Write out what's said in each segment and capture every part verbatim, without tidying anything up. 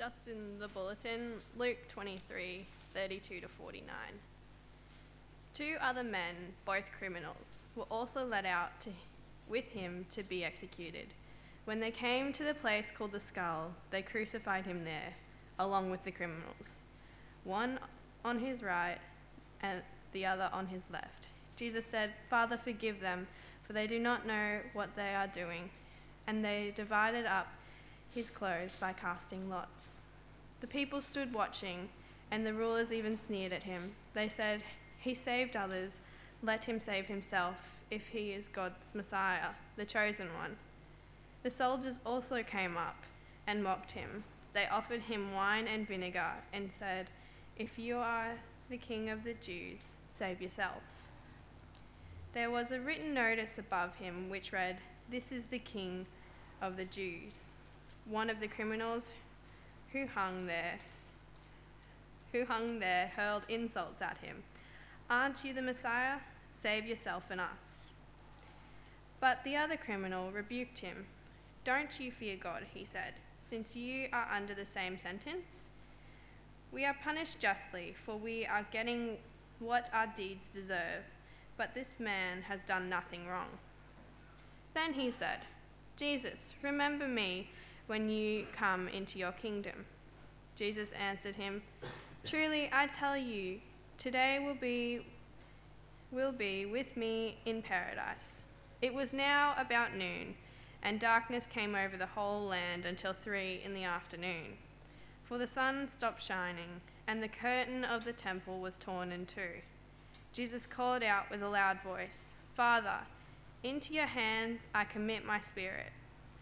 just in the bulletin, Luke twenty-three, thirty-two to forty-nine. Two other men, both criminals, were also let out to, with him to be executed. When they came to the place called the Skull, they crucified him there, along with the criminals, one on his right and the other on his left. Jesus said, "Father, forgive them, for they do not know what they are doing." And they divided up his clothes by casting lots. The people stood watching, and the rulers even sneered at him. They said, "He saved others, let him save himself, if he is God's Messiah, the chosen one." The soldiers also came up and mocked him. They offered him wine and vinegar and said, "If you are the king of the Jews, save yourself." There was a written notice above him which read, "This is the King of the Jews." One of the criminals who hung there, who hung there hurled insults at him. "Aren't you the Messiah? Save yourself and us." But the other criminal rebuked him. "Don't you fear God," he said, "since you are under the same sentence? We are punished justly, for we are getting what our deeds deserve, but this man has done nothing wrong." Then he said, "Jesus, remember me when you come into your kingdom." Jesus answered him, "Truly I tell you, today will be will be with me in paradise." It was now about noon, and darkness came over the whole land until three in the afternoon. For the sun stopped shining, and the curtain of the temple was torn in two. Jesus called out with a loud voice, "Father, into your hands I commit my spirit."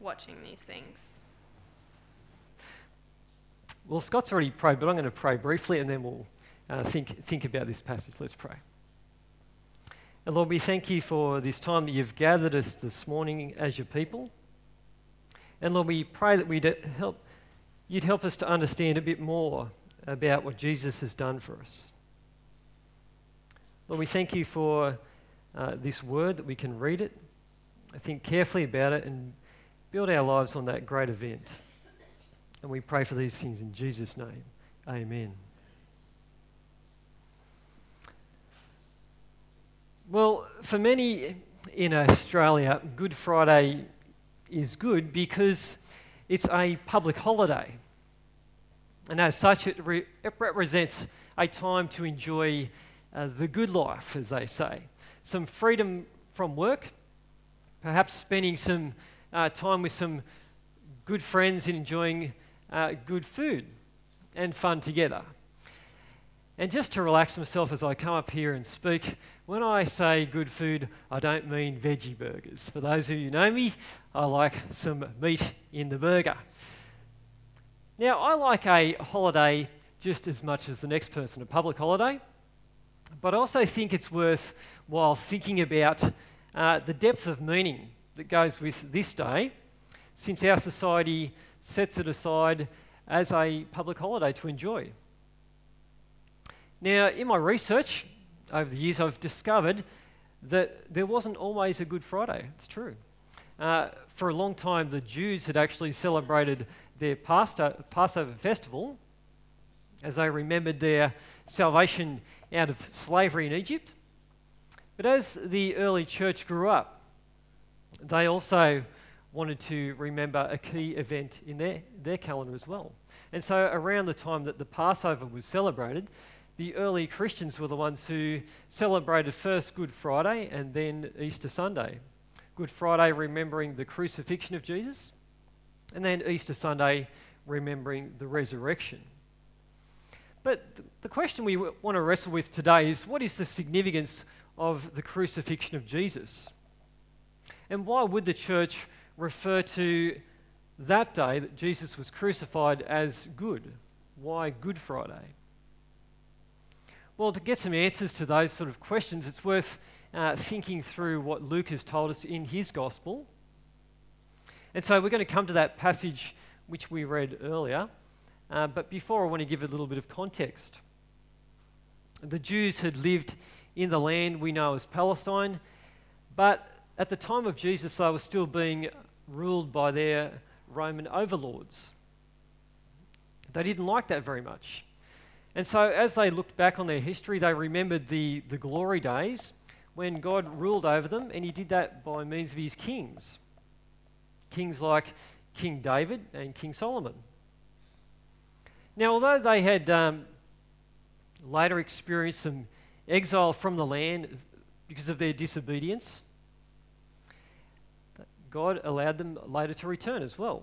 watching these things. Well, Scott's already prayed, but I'm going to pray briefly and then we'll uh, think, think about this passage. Let's pray. And Lord, we thank you for this time that you've gathered us this morning as your people. And Lord, we pray that we'd help, you'd help us to understand a bit more about what Jesus has done for us. Lord, we thank you for uh, this word, that we can read it, think carefully about it, and build our lives on that great event. And we pray for these things in Jesus' name. Amen. Well, for many in Australia, Good Friday is good because it's a public holiday. And as such, it, re- it represents a time to enjoy uh, the good life, as they say. Some freedom from work, perhaps spending some uh, time with some good friends, enjoying uh, good food and fun together. And just to relax myself as I come up here and speak, when I say good food, I don't mean veggie burgers. For those of you who know me, I like some meat in the burger. Now, I like a holiday just as much as the next person, a public holiday, but I also think it's worthwhile thinking about uh, the depth of meaning that goes with this day, since our society sets it aside as a public holiday to enjoy. Now, in my research over the years, I've discovered that there wasn't always a Good Friday. It's true. Uh, for a long time, the Jews had actually celebrated their Pasto- Passover festival as they remembered their salvation out of slavery in Egypt. But as the early church grew up, they also wanted to remember a key event in their, their calendar as well. And so around the time that the Passover was celebrated, the early Christians were the ones who celebrated first Good Friday and then Easter Sunday. Good Friday remembering the crucifixion of Jesus, and then Easter Sunday remembering the resurrection. But the question we want to wrestle with today is, what is the significance of the crucifixion of Jesus? And why would the church refer to that day that Jesus was crucified as good, why Good Friday? Well, to get some answers to those sort of questions, it's worth uh, thinking through what Luke has told us in his gospel. And so we're going to come to that passage which we read earlier, uh, but before I want to give a little bit of context. The Jews had lived in the land we know as Palestine, but at the time of Jesus, they were still being ruled by their Roman overlords. They didn't like that very much. And so as they looked back on their history, they remembered the, the glory days when God ruled over them, and he did that by means of his kings. Kings like King David and King Solomon. Now, although they had um, later experienced some exile from the land because of their disobedience, God allowed them later to return as well.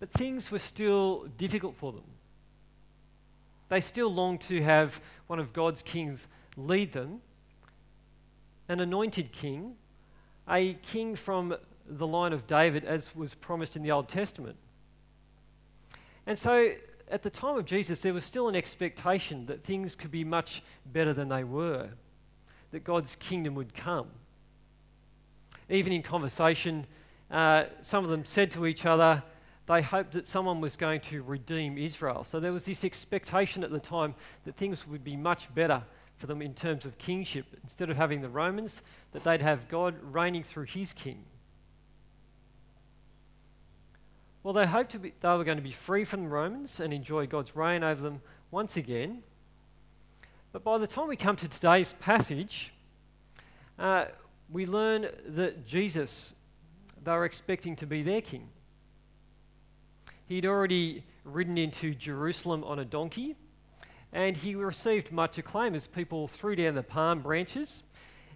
But things were still difficult for them. They still longed to have one of God's kings lead them, an anointed king, a king from the line of David as was promised in the Old Testament. And so at the time of Jesus, there was still an expectation that things could be much better than they were, that God's kingdom would come. Even in conversation, uh, some of them said to each other, they hoped that someone was going to redeem Israel. So there was this expectation at the time that things would be much better for them in terms of kingship. Instead of having the Romans, that they'd have God reigning through his king. Well, they hoped to be, they were going to be free from the Romans and enjoy God's reign over them once again. But by the time we come to today's passage, uh, we learn that Jesus, they were expecting to be their king. He'd already ridden into Jerusalem on a donkey, and he received much acclaim as people threw down the palm branches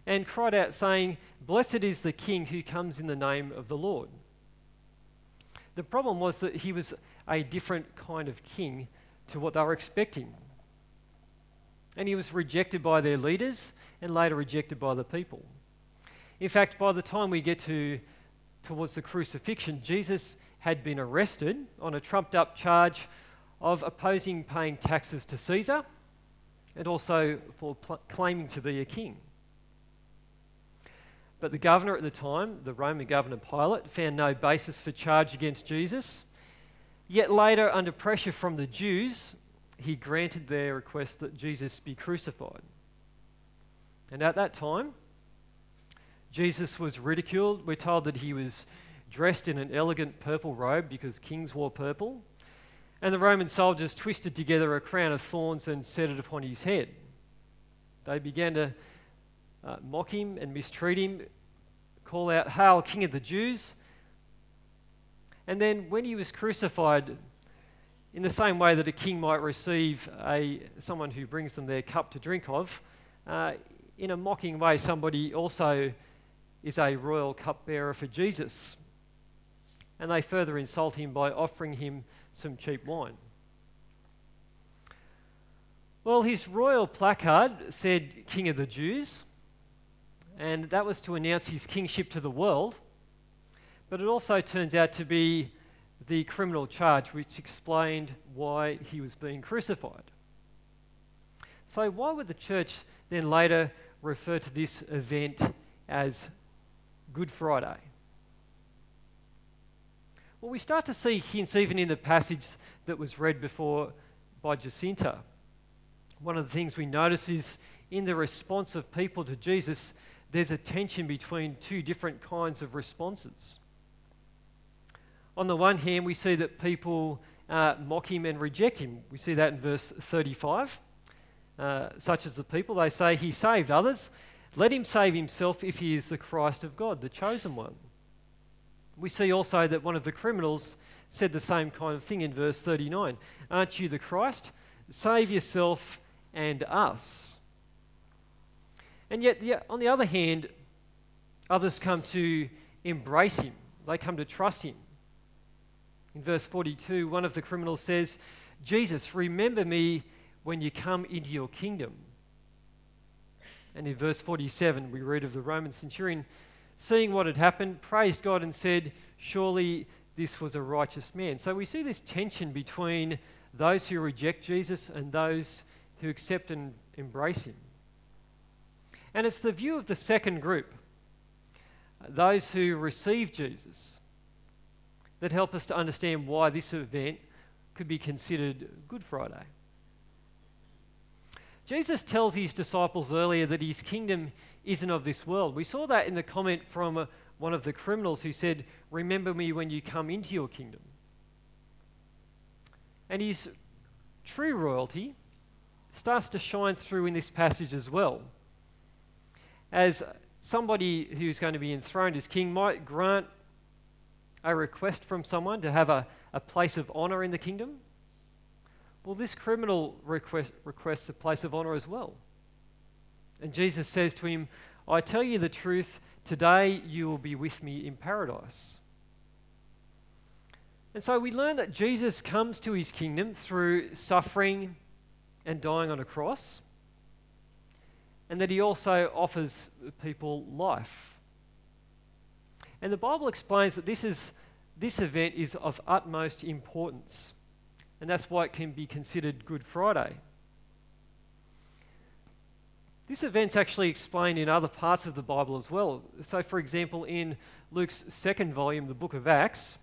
and cried out saying, "Blessed is the King who comes in the name of the Lord." The problem was that he was a different kind of king to what they were expecting. And he was rejected by their leaders and later rejected by the people. In fact, by the time we get to towards the crucifixion, Jesus had been arrested on a trumped-up charge of opposing paying taxes to Caesar and also for pl- claiming to be a king. But the governor at the time, the Roman governor Pilate, found no basis for charge against Jesus. Yet later, under pressure from the Jews, he granted their request that Jesus be crucified. And at that time, Jesus was ridiculed. We're told that he was dressed in an elegant purple robe because kings wore purple. And the Roman soldiers twisted together a crown of thorns and set it upon his head. They began to Uh, mock him and mistreat him, call out, "Hail, King of the Jews." And then when he was crucified, in the same way that a king might receive a someone who brings them their cup to drink of, uh, in a mocking way, somebody also is a royal cupbearer for Jesus. And they further insult him by offering him some cheap wine. Well, his royal placard said, "King of the Jews," and that was to announce his kingship to the world, but it also turns out to be the criminal charge which explained why he was being crucified. So why would the church then later refer to this event as Good Friday? Well, we start to see hints even in the passage that was read before by Jacinta. One of the things we notice is in the response of people to Jesus, there's a tension between two different kinds of responses. On the one hand, we see that people uh, mock him and reject him. We see that in verse thirty-five. Uh, such as the people, they say, "He saved others. Let him save himself if he is the Christ of God, the chosen one." We see also that one of the criminals said the same kind of thing in verse thirty-nine. "Aren't you the Christ? Save yourself and us." And yet, the, on the other hand, others come to embrace him. They come to trust him. In verse forty-two, one of the criminals says, "Jesus, remember me when you come into your kingdom." And in verse forty-seven, we read of the Roman centurion, seeing what had happened, praised God and said, "Surely this was a righteous man." So we see this tension between those who reject Jesus and those who accept and embrace him. And it's the view of the second group, those who receive Jesus, that help us to understand why this event could be considered Good Friday. Jesus tells his disciples earlier that his kingdom isn't of this world. We saw that in the comment from one of the criminals who said, "Remember me when you come into your kingdom." And his true royalty starts to shine through in this passage as well. As somebody who's going to be enthroned as king might grant a request from someone to have a, a place of honour in the kingdom, well, this criminal request, requests a place of honour as well. And Jesus says to him, "I tell you the truth, today you will be with me in paradise." And so we learn that Jesus comes to his kingdom through suffering and dying on a cross, and that he also offers people life. And the Bible explains that this is this event is of utmost importance, and that's why it can be considered Good Friday. This event's actually explained in other parts of the Bible as well. So, for example, in Luke's second volume, the book of Acts,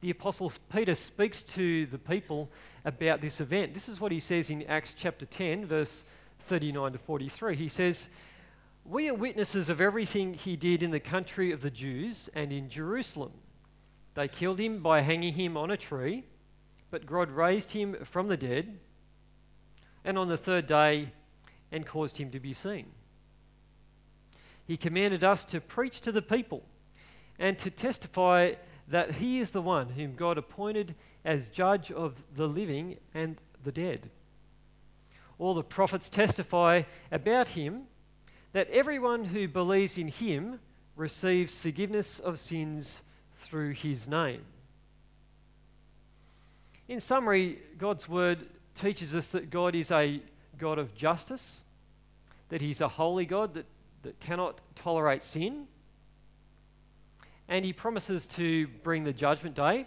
the Apostle Peter speaks to the people about this event. This is what he says in Acts chapter ten, verse thirty-nine to forty-three. He says, "We are witnesses of everything he did in the country of the Jews and in Jerusalem. They killed him by hanging him on a tree, but God raised him from the dead, and on the third day, and caused him to be seen. He commanded us to preach to the people and to testify that he is the one whom God appointed as judge of the living and the dead. All the prophets testify about him, that everyone who believes in him receives forgiveness of sins through his name." In summary, God's word teaches us that God is a God of justice, that he's a holy God that, that cannot tolerate sin, and he promises to bring the judgment day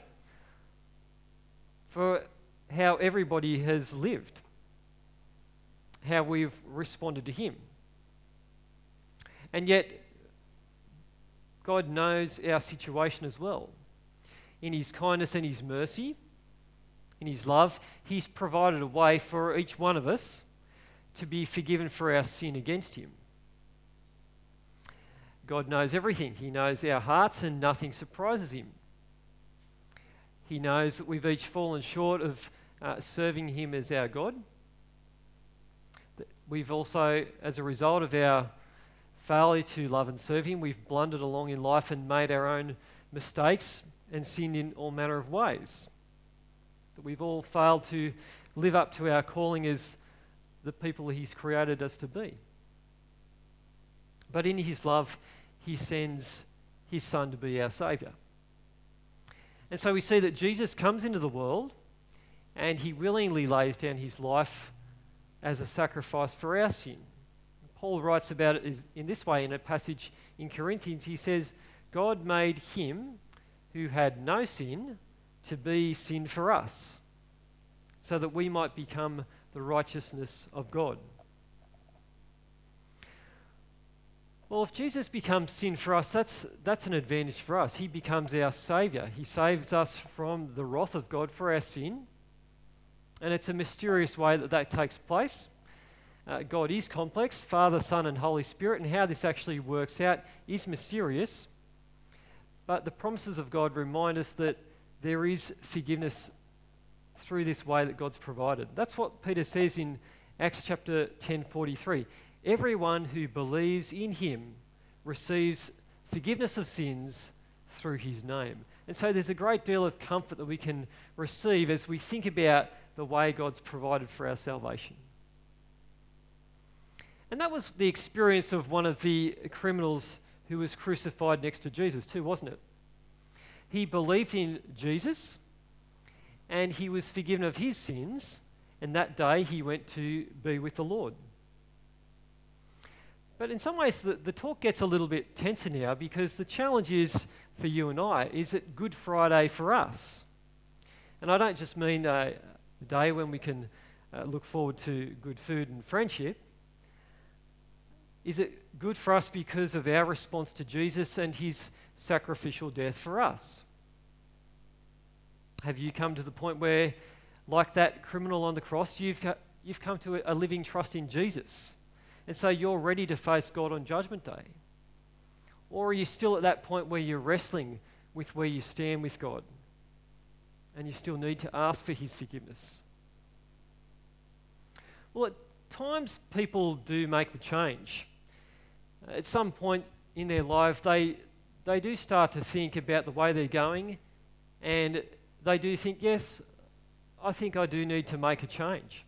for how everybody has lived, how we've responded to him. And yet, God knows our situation as well. In his kindness and his mercy, in his love, he's provided a way for each one of us to be forgiven for our sin against him. God knows everything. He knows our hearts, and nothing surprises him. He knows that we've each fallen short of uh, serving him as our God. We've also, as a result of our failure to love and serve him, we've blundered along in life and made our own mistakes and sinned in all manner of ways. That we've all failed to live up to our calling as the people he's created us to be. But in his love, he sends his son to be our saviour. And so we see that Jesus comes into the world and he willingly lays down his life as a sacrifice for our sin. Paul writes about it in this way in a passage in Corinthians. He says, "God made him who had no sin to be sin for us, so that we might become the righteousness of God." Well, if Jesus becomes sin for us, that's that's an advantage for us. He becomes our saviour. He saves us from the wrath of God for our sin. And it's a mysterious way that that takes place. Uh, God is complex, Father, Son, and Holy Spirit, and how this actually works out is mysterious. But the promises of God remind us that there is forgiveness through this way that God's provided. That's what Peter says in Acts chapter ten forty-three. "Everyone who believes in him receives forgiveness of sins through his name." And so there's a great deal of comfort that we can receive as we think about the way God's provided for our salvation. And that was the experience of one of the criminals who was crucified next to Jesus too, wasn't it? He believed in Jesus and he was forgiven of his sins, and that day he went to be with the Lord. But in some ways, the, the talk gets a little bit tenser now, because the challenge is for you and I, is it Good Friday for us? And I don't just mean uh, the day when we can uh, look forward to good food and friendship. Is it good for us because of our response to Jesus and his sacrificial death for us? Have you come to the point where, like that criminal on the cross, you've co- you've come to a, a living trust in Jesus, and so you're ready to face God on Judgment Day? Or are you still at that point where you're wrestling with where you stand with God, and you still need to ask for his forgiveness? Well, at times people do make the change. At some point in their life, they they do start to think about the way they're going, and they do think, yes, I think I do need to make a change.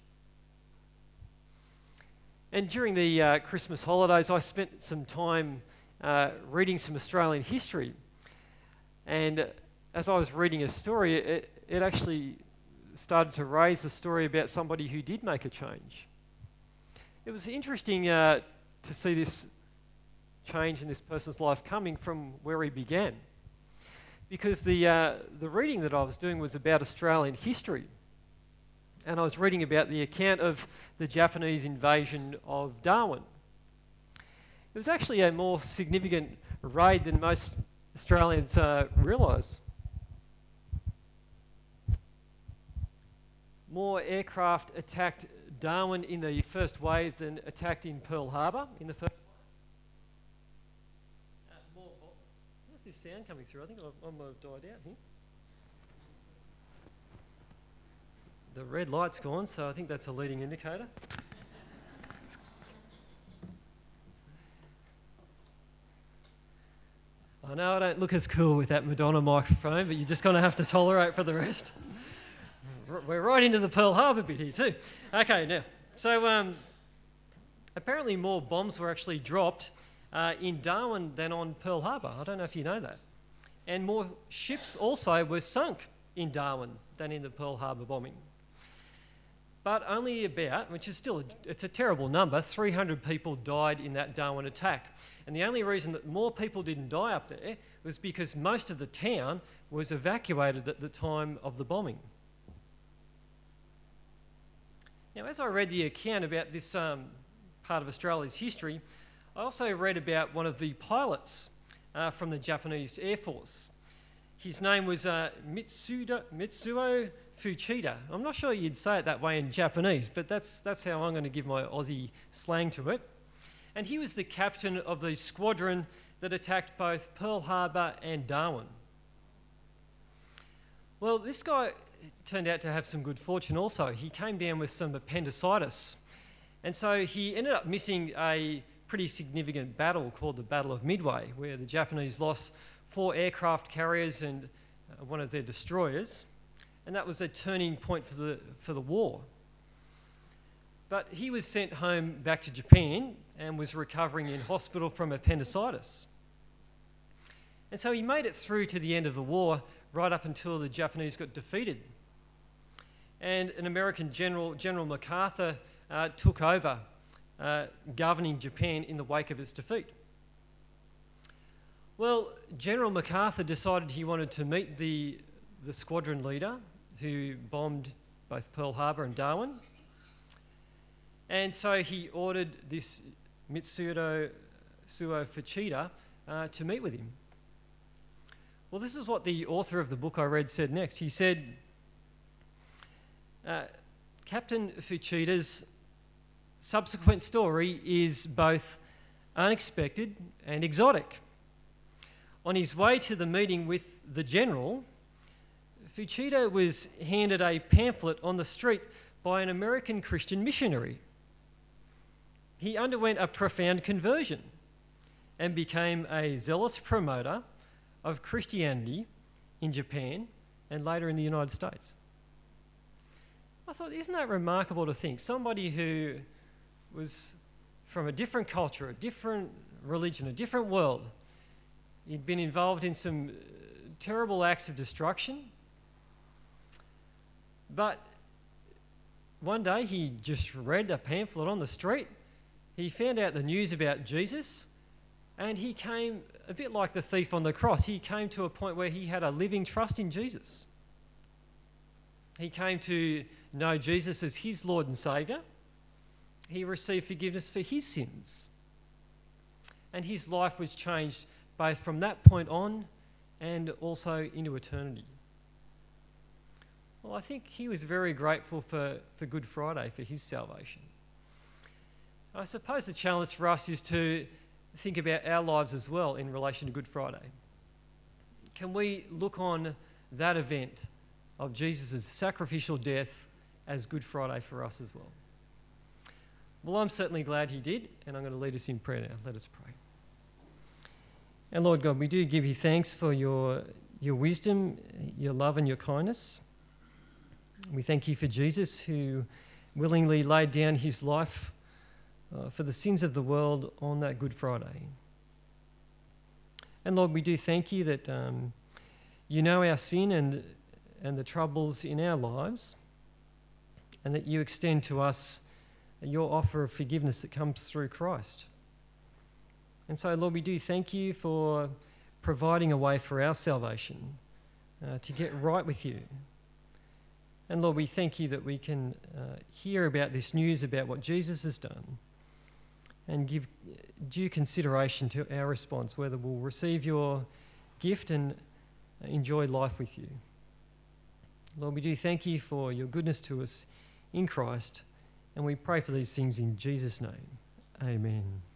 And during the uh, Christmas holidays, I spent some time uh, reading some Australian history. And as I was reading a story, it, it actually started to raise the story about somebody who did make a change. It was interesting uh, to see this change in this person's life coming from where he began, because the uh, the reading that I was doing was about Australian history, and I was reading about the account of the Japanese invasion of Darwin. It was actually a more significant raid than most Australians uh, realise. More aircraft attacked Darwin in the first wave than attacked in Pearl Harbor in the first. This sound coming through. I think I, I might have died out here. The red light's gone, so I think that's a leading indicator. I know I don't look as cool with that Madonna microphone, but you're just going to have to tolerate for the rest. We're right into the Pearl Harbor bit here too. Okay, now, so um, apparently more bombs were actually dropped Uh, in Darwin than on Pearl Harbor. I don't know if you know that. And more ships also were sunk in Darwin than in the Pearl Harbor bombing. But only about, which is still, a, it's a terrible number, three hundred people died in that Darwin attack. And the only reason that more people didn't die up there was because most of the town was evacuated at the time of the bombing. Now, as I read the account about this um, part of Australia's history, I also read about one of the pilots uh, from the Japanese Air Force. His name was uh, Mitsuda, Mitsuo Fuchida. I'm not sure you'd say it that way in Japanese, but that's that's how I'm going to give my Aussie slang to it. And he was the captain of the squadron that attacked both Pearl Harbor and Darwin. Well, this guy turned out to have some good fortune also. He came down with some appendicitis, and so he ended up missing a pretty significant battle called the Battle of Midway, where the Japanese lost four aircraft carriers and uh, one of their destroyers, and that was a turning point for the for the war. But he was sent home back to Japan and was recovering in hospital from appendicitis. And so he made it through to the end of the war, right up until the Japanese got defeated. And an American general, General MacArthur, uh, took over Uh, governing Japan in the wake of its defeat. Well, General MacArthur decided he wanted to meet the, the squadron leader who bombed both Pearl Harbor and Darwin. And so he ordered this Mitsuo Fuchida uh, to meet with him. Well, this is what the author of the book I read said next. He said, uh, Captain Fuchida's subsequent story is both unexpected and exotic. On his way to the meeting with the general, Fuchida was handed a pamphlet on the street by an American Christian missionary. He underwent a profound conversion and became a zealous promoter of Christianity in Japan and later in the United States. I thought, isn't that remarkable to think? Somebody who was from a different culture, a different religion, a different world. He'd been involved in some terrible acts of destruction. But one day he just read a pamphlet on the street. He found out the news about Jesus, and he came, a bit like the thief on the cross, he came to a point where he had a living trust in Jesus. He came to know Jesus as his Lord and Saviour. He received forgiveness for his sins. And his life was changed both from that point on and also into eternity. Well, I think he was very grateful for, for Good Friday, for his salvation. I suppose the challenge for us is to think about our lives as well in relation to Good Friday. Can we look on that event of Jesus' sacrificial death as Good Friday for us as well? Well, I'm certainly glad he did, and I'm going to lead us in prayer now. Let us pray. And Lord God, we do give you thanks for your, your wisdom, your love and your kindness. We thank you for Jesus, who willingly laid down his life uh, for the sins of the world on that Good Friday. And Lord, we do thank you that um, you know our sin and, and the troubles in our lives, and that you extend to us your offer of forgiveness that comes through Christ. And so, Lord, we do thank you for providing a way for our salvation, uh, to get right with you. And Lord, we thank you that we can uh, hear about this news about what Jesus has done and give due consideration to our response, whether we'll receive your gift and enjoy life with you. Lord, we do thank you for your goodness to us in Christ, and we pray for these things in Jesus' name. Amen.